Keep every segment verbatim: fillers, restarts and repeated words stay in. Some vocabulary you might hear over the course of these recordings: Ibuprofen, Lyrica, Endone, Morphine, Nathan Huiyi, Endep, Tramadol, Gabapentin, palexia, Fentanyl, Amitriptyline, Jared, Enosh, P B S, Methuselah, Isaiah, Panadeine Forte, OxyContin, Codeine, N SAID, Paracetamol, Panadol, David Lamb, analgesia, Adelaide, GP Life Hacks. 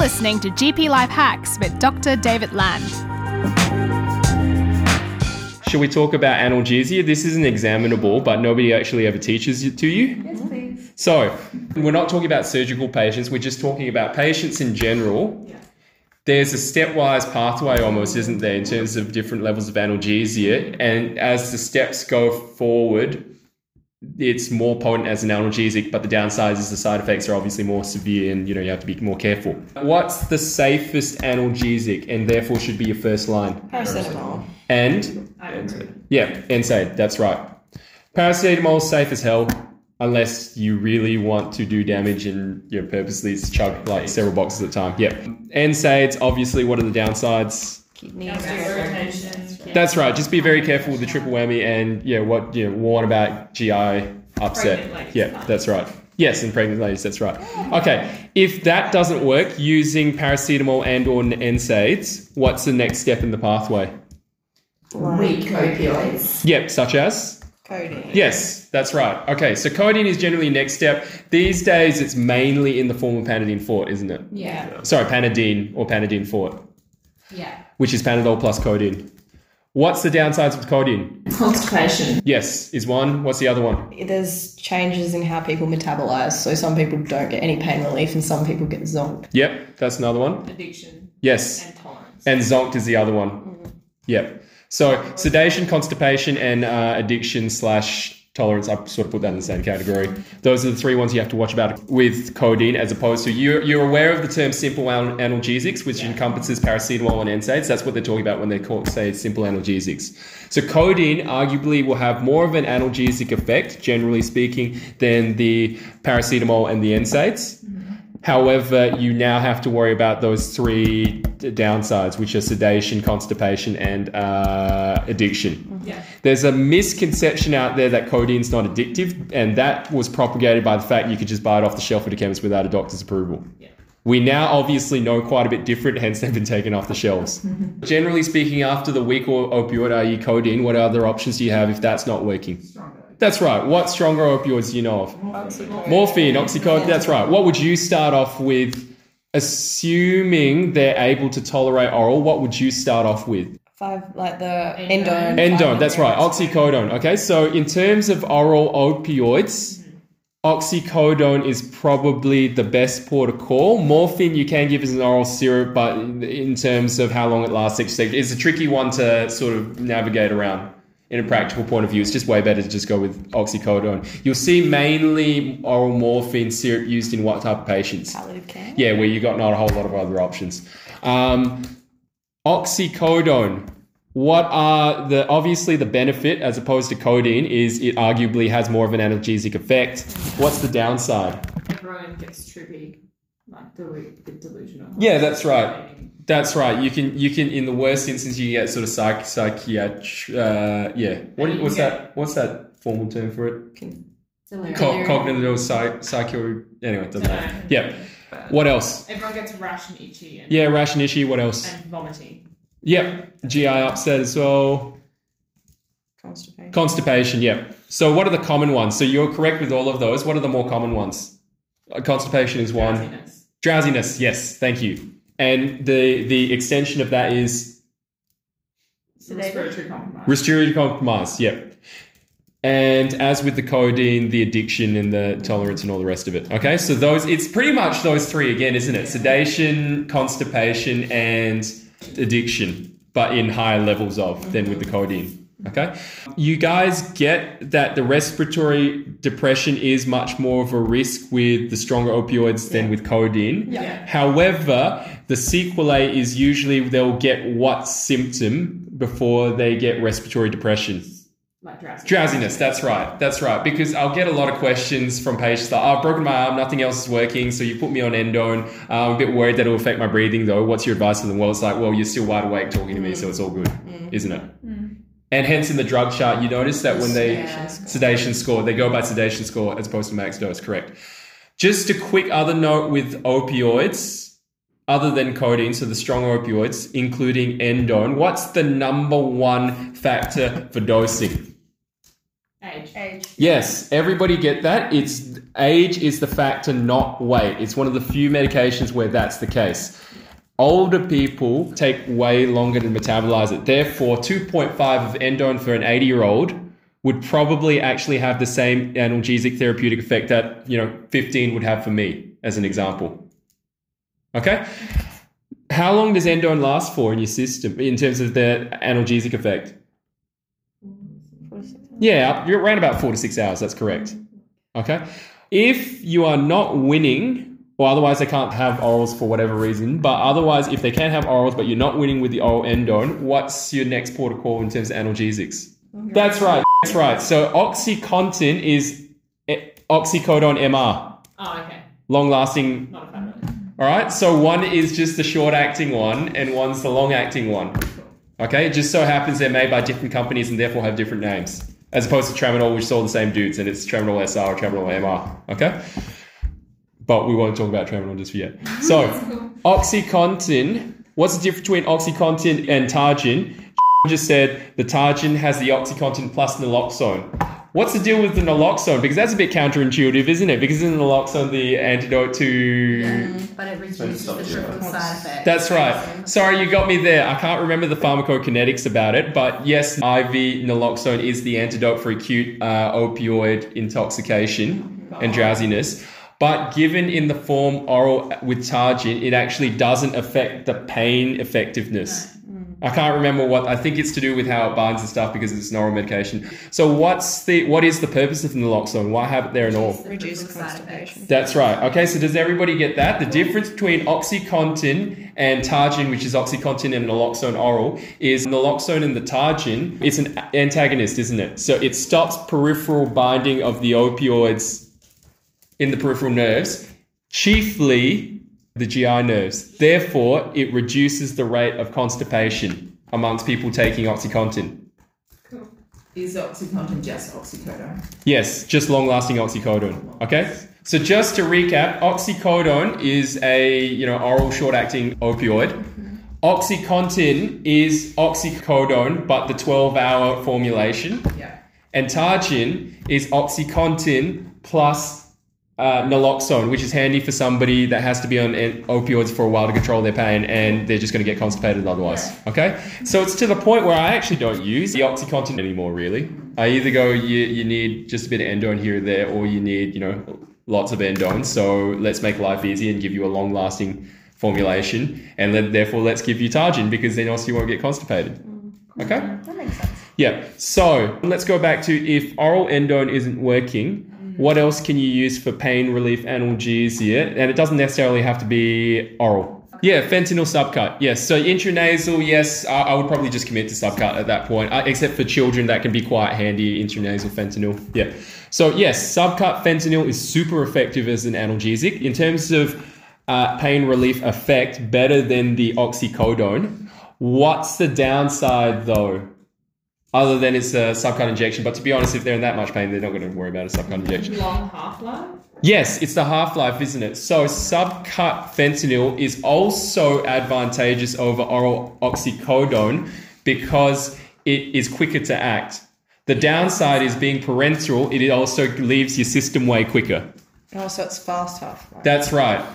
listening to G P Life Hacks with Doctor David Land. Should we talk about analgesia? This isn't examinable, but nobody actually ever teaches it to you. Yes, please. So we're not talking about surgical patients. We're just talking about patients in general. Yeah. There's a stepwise pathway almost, isn't there, in terms of different levels of analgesia. And as the steps go forward, it's more potent as an analgesic, but the downside is the side effects are obviously more severe and, you know, you have to be more careful. What's the safest analgesic and therefore should be your first line? Paracetamol. And? Ibuprofen. Yeah, N SAID, that's right. Paracetamol's safe as hell unless you really want to do damage and, you know, purposely chug like several boxes at a time. Yeah. N SAIDs, obviously, what are the downsides? Kidney irritation. That's right. Just be very careful with the triple whammy and, yeah, what, you know, warn about G I upset. Yeah, that's right. Yes, in pregnant ladies, that's right. Okay, if that doesn't work using paracetamol and or N SAIDs, what's the next step in the pathway? Weak opioids. Yep, such as? Codeine. Yes, that's right. Okay, so codeine is generally next step. These days, it's mainly in the form of Panadeine Forte, isn't it? Yeah. Sorry, Panadeine or Panadeine Forte. Yeah. Which is Panadol plus codeine. What's the downsides of codeine? Constipation. Yes, is one. What's the other one? There's changes in how people metabolize. So some people don't get any pain relief and some people get zonked. Yep, that's another one. Addiction. Yes. And tolerance. And zonked is the other one. Mm-hmm. Yep. So sedation, constipation and uh, addiction slash tolerance. I sort of put that in the same category. Those are the three ones you have to watch about with codeine as opposed to... You're, you're aware of the term simple analgesics, which yeah. encompasses paracetamol and N SAIDs. That's what they're talking about when they call, say simple analgesics. So codeine arguably will have more of an analgesic effect, generally speaking, than the paracetamol and the N SAIDs. Mm-hmm. However, you now have to worry about those three downsides, which are sedation, constipation, and uh, addiction. Yeah. There's a misconception out there that codeine's not addictive, and that was propagated by the fact you could just buy it off the shelf at a chemist without a doctor's approval. Yeah. We now obviously know quite a bit different, hence they've been taken off the shelves. Mm-hmm. Generally speaking, after the weak opioid, that is codeine, what other options do you have if that's not working? Stronger. That's right. What stronger opioids do you know of? Oxycontin. Morphine, Oxycontin, that's right. What would you start off with, assuming they're able to tolerate oral, what would you start off with? Five, like the endone. Endone, that's right. Oxycodone, okay? So in terms of oral opioids... Oxycodone is probably the best port of call. Morphine you can give as an oral syrup, but in terms of how long it lasts, it's a tricky one to sort of navigate around in a practical point of view. It's just way better to just go with oxycodone. You'll see mainly oral morphine syrup used in what type of patients? Palliative care. Yeah, where you've got not a whole lot of other options. Um, oxycodone. What are the, obviously the benefit as opposed to codeine is it arguably has more of an analgesic effect. What's the downside? Everyone gets trippy, like delu- delusional. Yeah, that's right. That's right. You can, you can, in the worst instance, you get sort of psych, psychiatric, uh, yeah. What, what's that, what's that formal term for it? Delirium. Co- cognitive or psych, psychiatric, anyway, it doesn't matter. Yeah. What else? Everyone gets rash and itchy. And yeah, rash and itchy. What else? And vomiting. Yep, G I upset as well. Constipation. Constipation, yep. So what are the common ones? So you're correct with all of those. What are the more common ones? Constipation is one. Drowsiness. Drowsiness, yes, thank you. And the, the extension of that is? Respiratory compromise. Respiratory compromise, yep. And as with the codeine, the addiction and the tolerance and all the rest of it. Okay, so those, it's pretty much those three again, isn't it? Sedation, constipation and... addiction, but in higher levels of than with the codeine. Okay, you guys get that the respiratory depression is much more of a risk with the stronger opioids yeah. than with codeine. Yeah. However, the sequelae is usually they'll get what symptom before they get respiratory depression. Like drowsiness. Drowsiness, that's right, that's right. Because I'll get a lot of questions from patients that, oh, I've broken my arm, nothing else is working, so you put me on endone. Uh, I'm a bit worried that it'll affect my breathing though. What's your advice to them? Well, it's like, well, you're still wide awake talking to me, so it's all good, mm. isn't it? Mm. And hence in the drug chart, you notice that when they, yeah. sedation score, they go by sedation score as opposed to max dose, correct. Just a quick other note with opioids. Other than codeine, so the strong opioids, including endone, what's the number one factor for dosing? Age. Age. Yes, everybody get that. It's age is the factor, not weight. It's one of the few medications where that's the case. Older people take way longer to metabolize it. Therefore, two point five of endone for an eighty-year-old would probably actually have the same analgesic therapeutic effect that, you know, fifteen would have for me, as an example. Okay? How long does endone last for in your system in terms of the analgesic effect? Yeah, you're around about four to six hours. That's correct. Okay? If you are not winning, or otherwise they can't have orals for whatever reason, but otherwise if they can have orals but you're not winning with the oral endone, what's your next port of call in terms of analgesics? Okay. That's right. That's right. So OxyContin is oxycodone M R. Oh, okay. Long-lasting. Not a family. All right? So one is just the short-acting one and one's the long-acting one. Okay? It just so happens they're made by different companies and therefore have different names, as opposed to Tramadol, which is all the same dudes, and it's Tramadol S R or Tramadol M R, okay? But we won't talk about Tramadol just for yet. So, OxyContin, what's the difference between OxyContin and Targin? Just said the Targin has the OxyContin plus Naloxone. What's the deal with the Naloxone? Because that's a bit counterintuitive, isn't it? Because isn't Naloxone the antidote to... Mm, but it reduces the triple side effect. That's right. Sorry, you got me there. I can't remember the pharmacokinetics about it, but yes, I V Naloxone is the antidote for acute uh, opioid intoxication and drowsiness. But given in the form oral with Targin, it actually doesn't affect the pain effectiveness. I can't remember what, I think it's to do with how it binds and stuff because it's an oral medication. So what's the, what is the purpose of naloxone? Why have it there at all? Reduce constipation. That's right. Okay, so does everybody get that? The difference between OxyContin and Targin, which is OxyContin and naloxone oral, is naloxone and the Targin, it's an antagonist, isn't it? So it stops peripheral binding of the opioids in the peripheral nerves, chiefly the G I nerves. Therefore, it reduces the rate of constipation amongst people taking OxyContin. Cool. Is OxyContin just oxycodone? Yes, just long-lasting oxycodone. Okay? So just to recap, oxycodone is a, you know, oral short-acting opioid. Mm-hmm. OxyContin is oxycodone, but the twelve-hour formulation. Yeah. And Targin is OxyContin plus Uh, naloxone, which is handy for somebody that has to be on an- opioids for a while to control their pain and they're just going to get constipated otherwise. Okay? So it's to the point where I actually don't use the OxyContin anymore, really. I either go, you, you need just a bit of endone here or there, or you need, you know, lots of endone. So let's make life easy and give you a long-lasting formulation. And let, therefore, let's give you Targin because then also you won't get constipated. Okay? That makes sense. Yeah. So let's go back to if oral endone isn't working, what else can you use for pain relief analgesia? And it doesn't necessarily have to be oral. Yeah, fentanyl subcut. Yes. So intranasal, yes, I, I would probably just commit to subcut at that point, I, except for children, that can be quite handy, intranasal fentanyl. Yeah. So yes, subcut fentanyl is super effective as an analgesic. In terms of uh, pain relief effect, better than the oxycodone. What's the downside though? Other than it's a subcut injection. But to be honest, if they're in that much pain, they're not going to worry about a subcut injection. Long half-life? Yes, it's the half-life, isn't it? So subcut fentanyl is also advantageous over oral oxycodone because it is quicker to act. The downside is being parenteral, it also leaves your system way quicker. Oh, so it's fast half-life. That's right.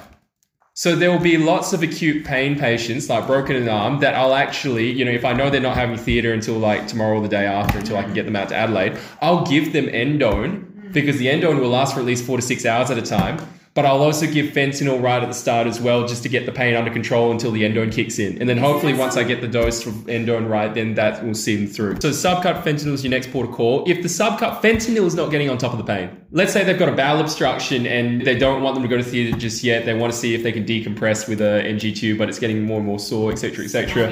So there will be lots of acute pain patients, like broken an arm, that I'll actually, you know, if I know they're not having theatre until like tomorrow or the day after, until I can get them out to Adelaide, I'll give them endone because the endone will last for at least four to six hours at a time. But I'll also give fentanyl right at the start as well, just to get the pain under control until the endone kicks in. And then hopefully once I get the dose from endone right, then that will see them through. So subcut fentanyl is your next port of call. If the subcut fentanyl is not getting on top of the pain, let's say they've got a bowel obstruction and they don't want them to go to theatre just yet. They want to see if they can decompress with a N G two, but it's getting more and more sore, et cetera, et cetera.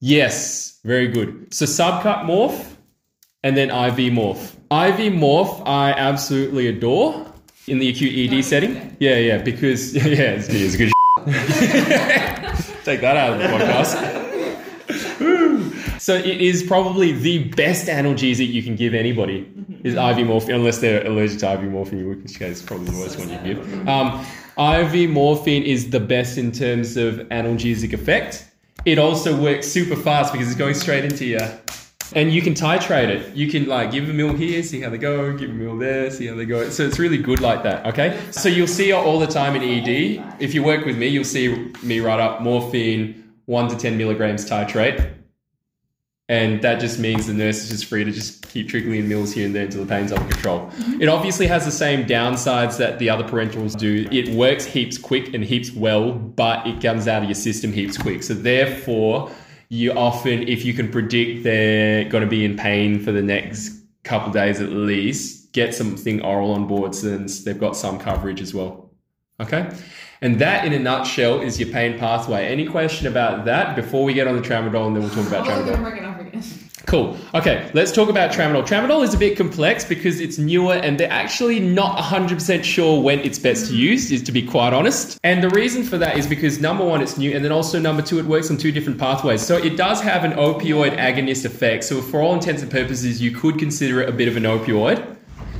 Yes, very good. So subcut morph and then I V morph. I V morph I absolutely adore. In the acute E D setting? Yeah, yeah, because... Yeah, it's, it's good Take that out of the podcast. So it is probably the best analgesic you can give anybody, is I V morphine, unless they're allergic to I V morphine, in which case it's probably the worst so one you give. Um, I V morphine is the best in terms of analgesic effect. It also works super fast because it's going straight into your And you can titrate it. You can like give a meal here, see how they go, give a meal there, see how they go. So it's really good like that, okay? So you'll see all the time in E D. If you work with me, you'll see me write up morphine, one to ten milligrams titrate. And that just means the nurse is just free to just keep trickling in mils here and there until the pain's under control. Mm-hmm. It obviously has the same downsides that the other parenterals do. It works heaps quick and heaps well, but it comes out of your system heaps quick. So therefore, you often, if you can predict they're going to be in pain for the next couple of days at least, get something oral on board since they've got some coverage as well. Okay? And that, in a nutshell, is your pain pathway. Any question about that before we get on the tramadol, and then we'll talk about I'll tramadol. Cool. Okay, let's talk about tramadol. Tramadol is a bit complex because it's newer and they're actually not one hundred percent sure when it's best to use, is to be quite honest. And the reason for that is because, number one, it's new, and then also, number two, it works on two different pathways. So it does have an opioid agonist effect. So for all intents and purposes, you could consider it a bit of an opioid.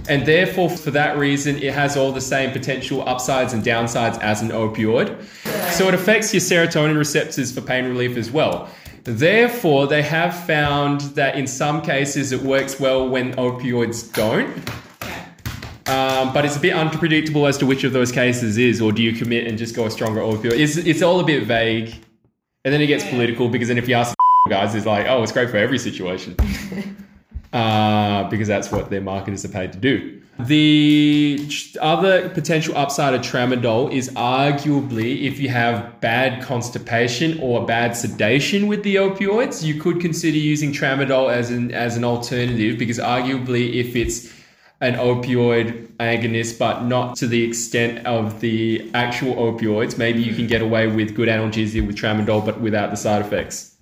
And therefore, for that reason, it has all the same potential upsides and downsides as an opioid. So it affects your serotonin receptors for pain relief as well. Therefore, they have found that in some cases it works well when opioids don't. Um, but it's a bit unpredictable as to which of those cases is, or do you commit and just go a stronger opioid? It's, it's all a bit vague. And then it gets political because then if you ask the guys, it's like, oh, it's great for every situation. Uh, because that's what their marketers are paid to do. The other potential upside of tramadol is arguably if you have bad constipation or bad sedation with the opioids, you could consider using tramadol as an as an alternative, because arguably if it's an opioid agonist but not to the extent of the actual opioids, maybe you can get away with good analgesia with tramadol but without the side effects.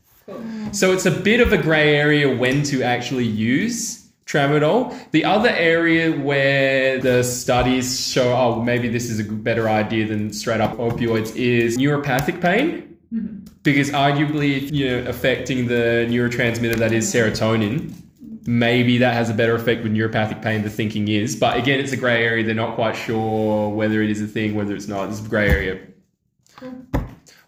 So it's a bit of a grey area when to actually use tramadol. The other area where the studies show, oh, maybe this is a better idea than straight up opioids, is neuropathic pain. Mm-hmm. Because arguably, you know, affecting the neurotransmitter that is serotonin, maybe that has a better effect with neuropathic pain, the thinking is. But again, it's a grey area. They're not quite sure whether it is a thing, whether it's not. It's a grey area. Cool.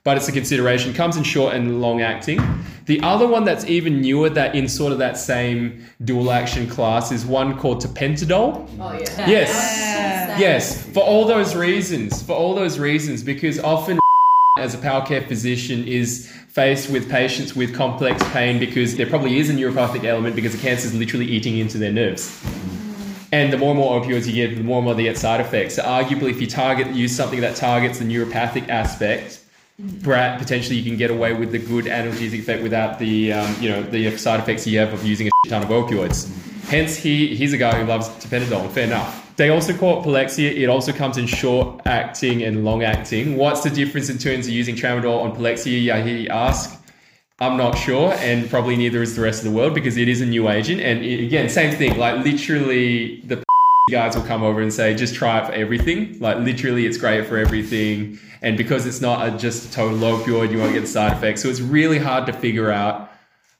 But it's a consideration. Comes in short and long acting. The other one that's even newer, that in sort of that same dual action class, is one called tapentadol. Oh yeah. Yes. Yes. Yes. For all those reasons. For all those reasons, because often as a power care physician is faced with patients with complex pain because there probably is a neuropathic element because the cancer is literally eating into their nerves. And the more and more opioids you get, the more and more they get side effects. So arguably, if you target use something that targets the neuropathic aspect, Brad, potentially you can get away with the good analgesic effect without the um, you know the side effects you have of using a shit ton of opioids. Hence, he he's a guy who loves tapentadol. Fair enough. They also call it palexia. It also comes in short acting and long acting. What's the difference in terms of using tramadol on palexia? Yeah, he asked. I'm not sure, and probably neither is the rest of the world because it is a new agent. And it, again, same thing. Like literally, the guys will come over and say, just try it for everything. Like literally, it's great for everything. And because it's not a just total opioid, you won't get the side effects. So it's really hard to figure out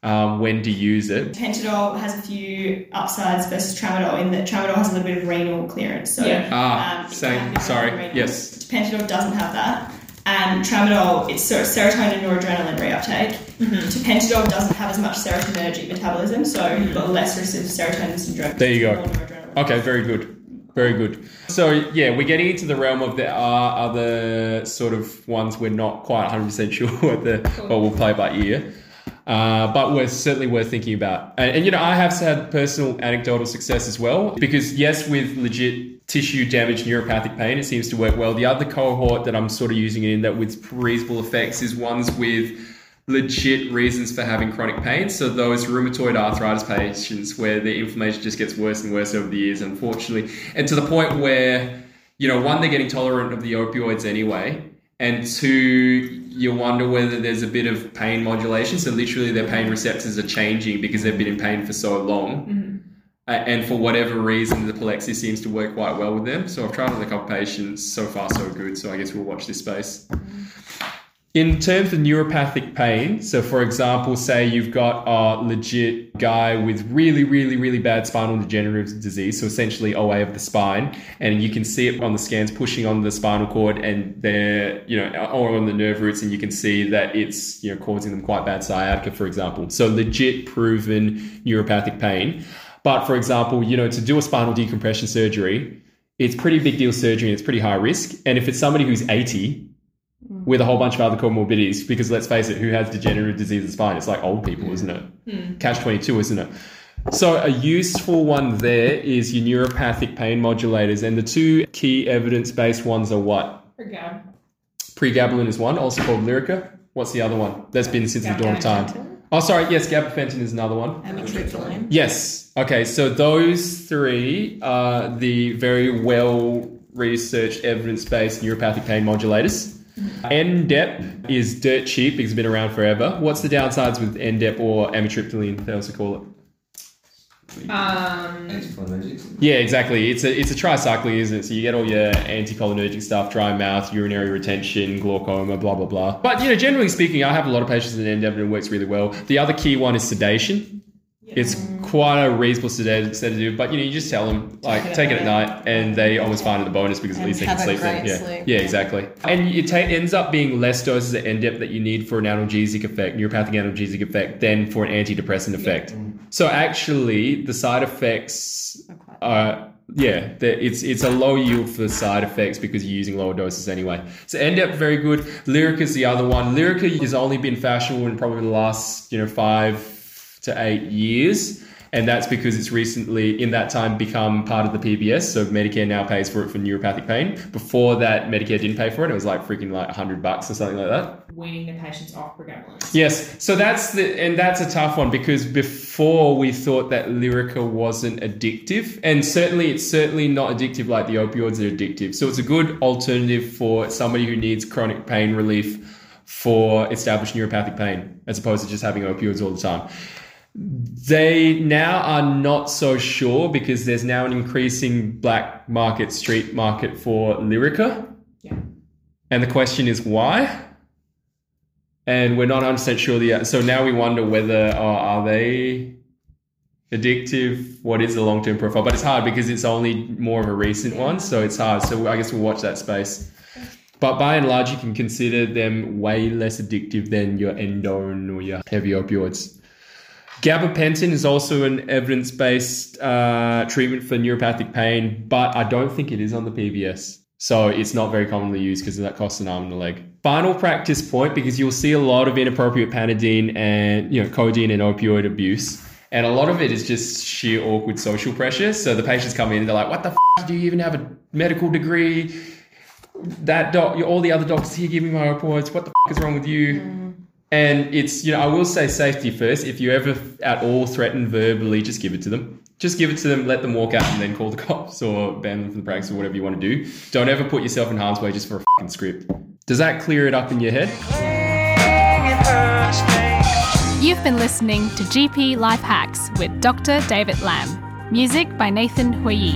um, when to use it. Tapentadol has a few upsides versus tramadol in that tramadol has a little bit of renal clearance. So, yeah. Ah, um, same. Sorry. Yes. Tapentadol doesn't have that. And tramadol, it's sort of serotonin or adrenaline reuptake. Mm-hmm. Tapentadol doesn't have as much serotonergic metabolism, so you've got less risk of serotonin syndrome. There you go. Okay, very good. Very good. So, yeah, we're getting into the realm of there are other sort of ones we're not quite one hundred percent sure what the, well, we'll play by ear. Uh, but we're certainly worth thinking about. And, and, you know, I have had personal anecdotal success as well because, yes, with legit tissue damage neuropathic pain, it seems to work well. The other cohort that I'm sort of using it in that with reasonable effects is ones with legit reasons for having chronic pain. So those rheumatoid arthritis patients where the inflammation just gets worse and worse over the years, unfortunately. And to the point where, you know, one, they're getting tolerant of the opioids anyway. And two, you wonder whether there's a bit of pain modulation. So literally their pain receptors are changing because they've been in pain for so long. Mm-hmm. Uh, and for whatever reason, the palexia seems to work quite well with them. So I've tried on a couple patients. So far, so good. So I guess we'll watch this space. Mm-hmm. in terms of neuropathic pain, so for example, say you've got a legit guy with really, really, really bad spinal degenerative disease, so essentially O A of the spine, and you can see it on the scans pushing on the spinal cord and they're, you know, or on the nerve roots, and you can see that it's, you know, causing them quite bad sciatica, for example. So legit proven neuropathic pain. But for example, you know, to do a spinal decompression surgery, it's pretty big deal surgery and it's pretty high risk. And if it's somebody who's eighty, with a whole bunch of other comorbidities, because let's face it, who has degenerative disease of the spine? It's like old people, isn't it? Mm. catch twenty-two, isn't it? So a useful one there is your neuropathic pain modulators. And the two key evidence-based ones are what? Pregab. Pregabalin is one, also called Lyrica. What's the other one? That's been since Gab- the dawn of time. Oh, sorry. Yes, gabapentin is another one. And amitriptyline. Yes. Okay, so those three are the very well-researched, evidence-based neuropathic pain modulators. Endep is dirt cheap because it's been around forever. What's the downsides with Endep or amitriptyline, they also call it? Um, anticholinergics. Yeah, exactly. It's a it's a tricycline, isn't it? So you get all your anticholinergic stuff, dry mouth, urinary retention, glaucoma, blah, blah, blah. But, you know, generally speaking, I have a lot of patients in Endep and it works really well. The other key one is sedation. Yeah. It's quite a reasonable sedative, but, you know, you just tell them, like, take it, take it at night, and they always find it a bonus because at least they can sleep then. Yeah. Sleep. Yeah, exactly. And it ta- ends up being less doses of N D E P that you need for an analgesic effect, neuropathic analgesic effect, than for an antidepressant effect. Yeah. So actually, the side effects are, yeah, it's it's a low yield for the side effects because you're using lower doses anyway. So N D E P, very good. Lyrica is the other one. Lyrica has only been fashionable in probably the last, you know, five to eight years. And that's because it's recently, in that time, become part of the P B S. So Medicare now pays for it for neuropathic pain. Before that, Medicare didn't pay for it. It was like freaking like one hundred bucks or something like that. Weaning the patients off pregabalin. Yes. So that's the, and that's a tough one because before we thought that Lyrica wasn't addictive. And certainly, it's certainly not addictive like the opioids are addictive. So it's a good alternative for somebody who needs chronic pain relief for established neuropathic pain, as opposed to just having opioids all the time. They now are not so sure because there's now an increasing black market, street market for Lyrica. Yeah. And the question is why? And we're not one hundred percent sure. The, so now we wonder whether, oh, are they addictive? What is the long-term profile? But it's hard because it's only more of a recent one. So it's hard. So I guess we'll watch that space. But by and large, you can consider them way less addictive than your endone or your heavy opioids. Gabapentin is also an evidence-based uh, treatment for neuropathic pain, but I don't think it is on the P B S. So it's not very commonly used because that costs an arm and a leg. Final practice point, because you'll see a lot of inappropriate Panadeine and, you know, codeine and opioid abuse. And a lot of it is just sheer awkward social pressure. So the patients come in and they're like, what the f*** do you even have a medical degree? That doc, all the other docs here give me my opioids. What the f*** is wrong with you? Mm. And it's, you know, I will say safety first. If you ever at all threatened verbally, just give it to them. Just give it to them, let them walk out and then call the cops or ban them from the practice or whatever you want to do. Don't ever put yourself in harm's way just for a fucking script. Does that clear it up in your head? You've been listening to G P Life Hacks with Doctor David Lamb. Music by Nathan Huiyi.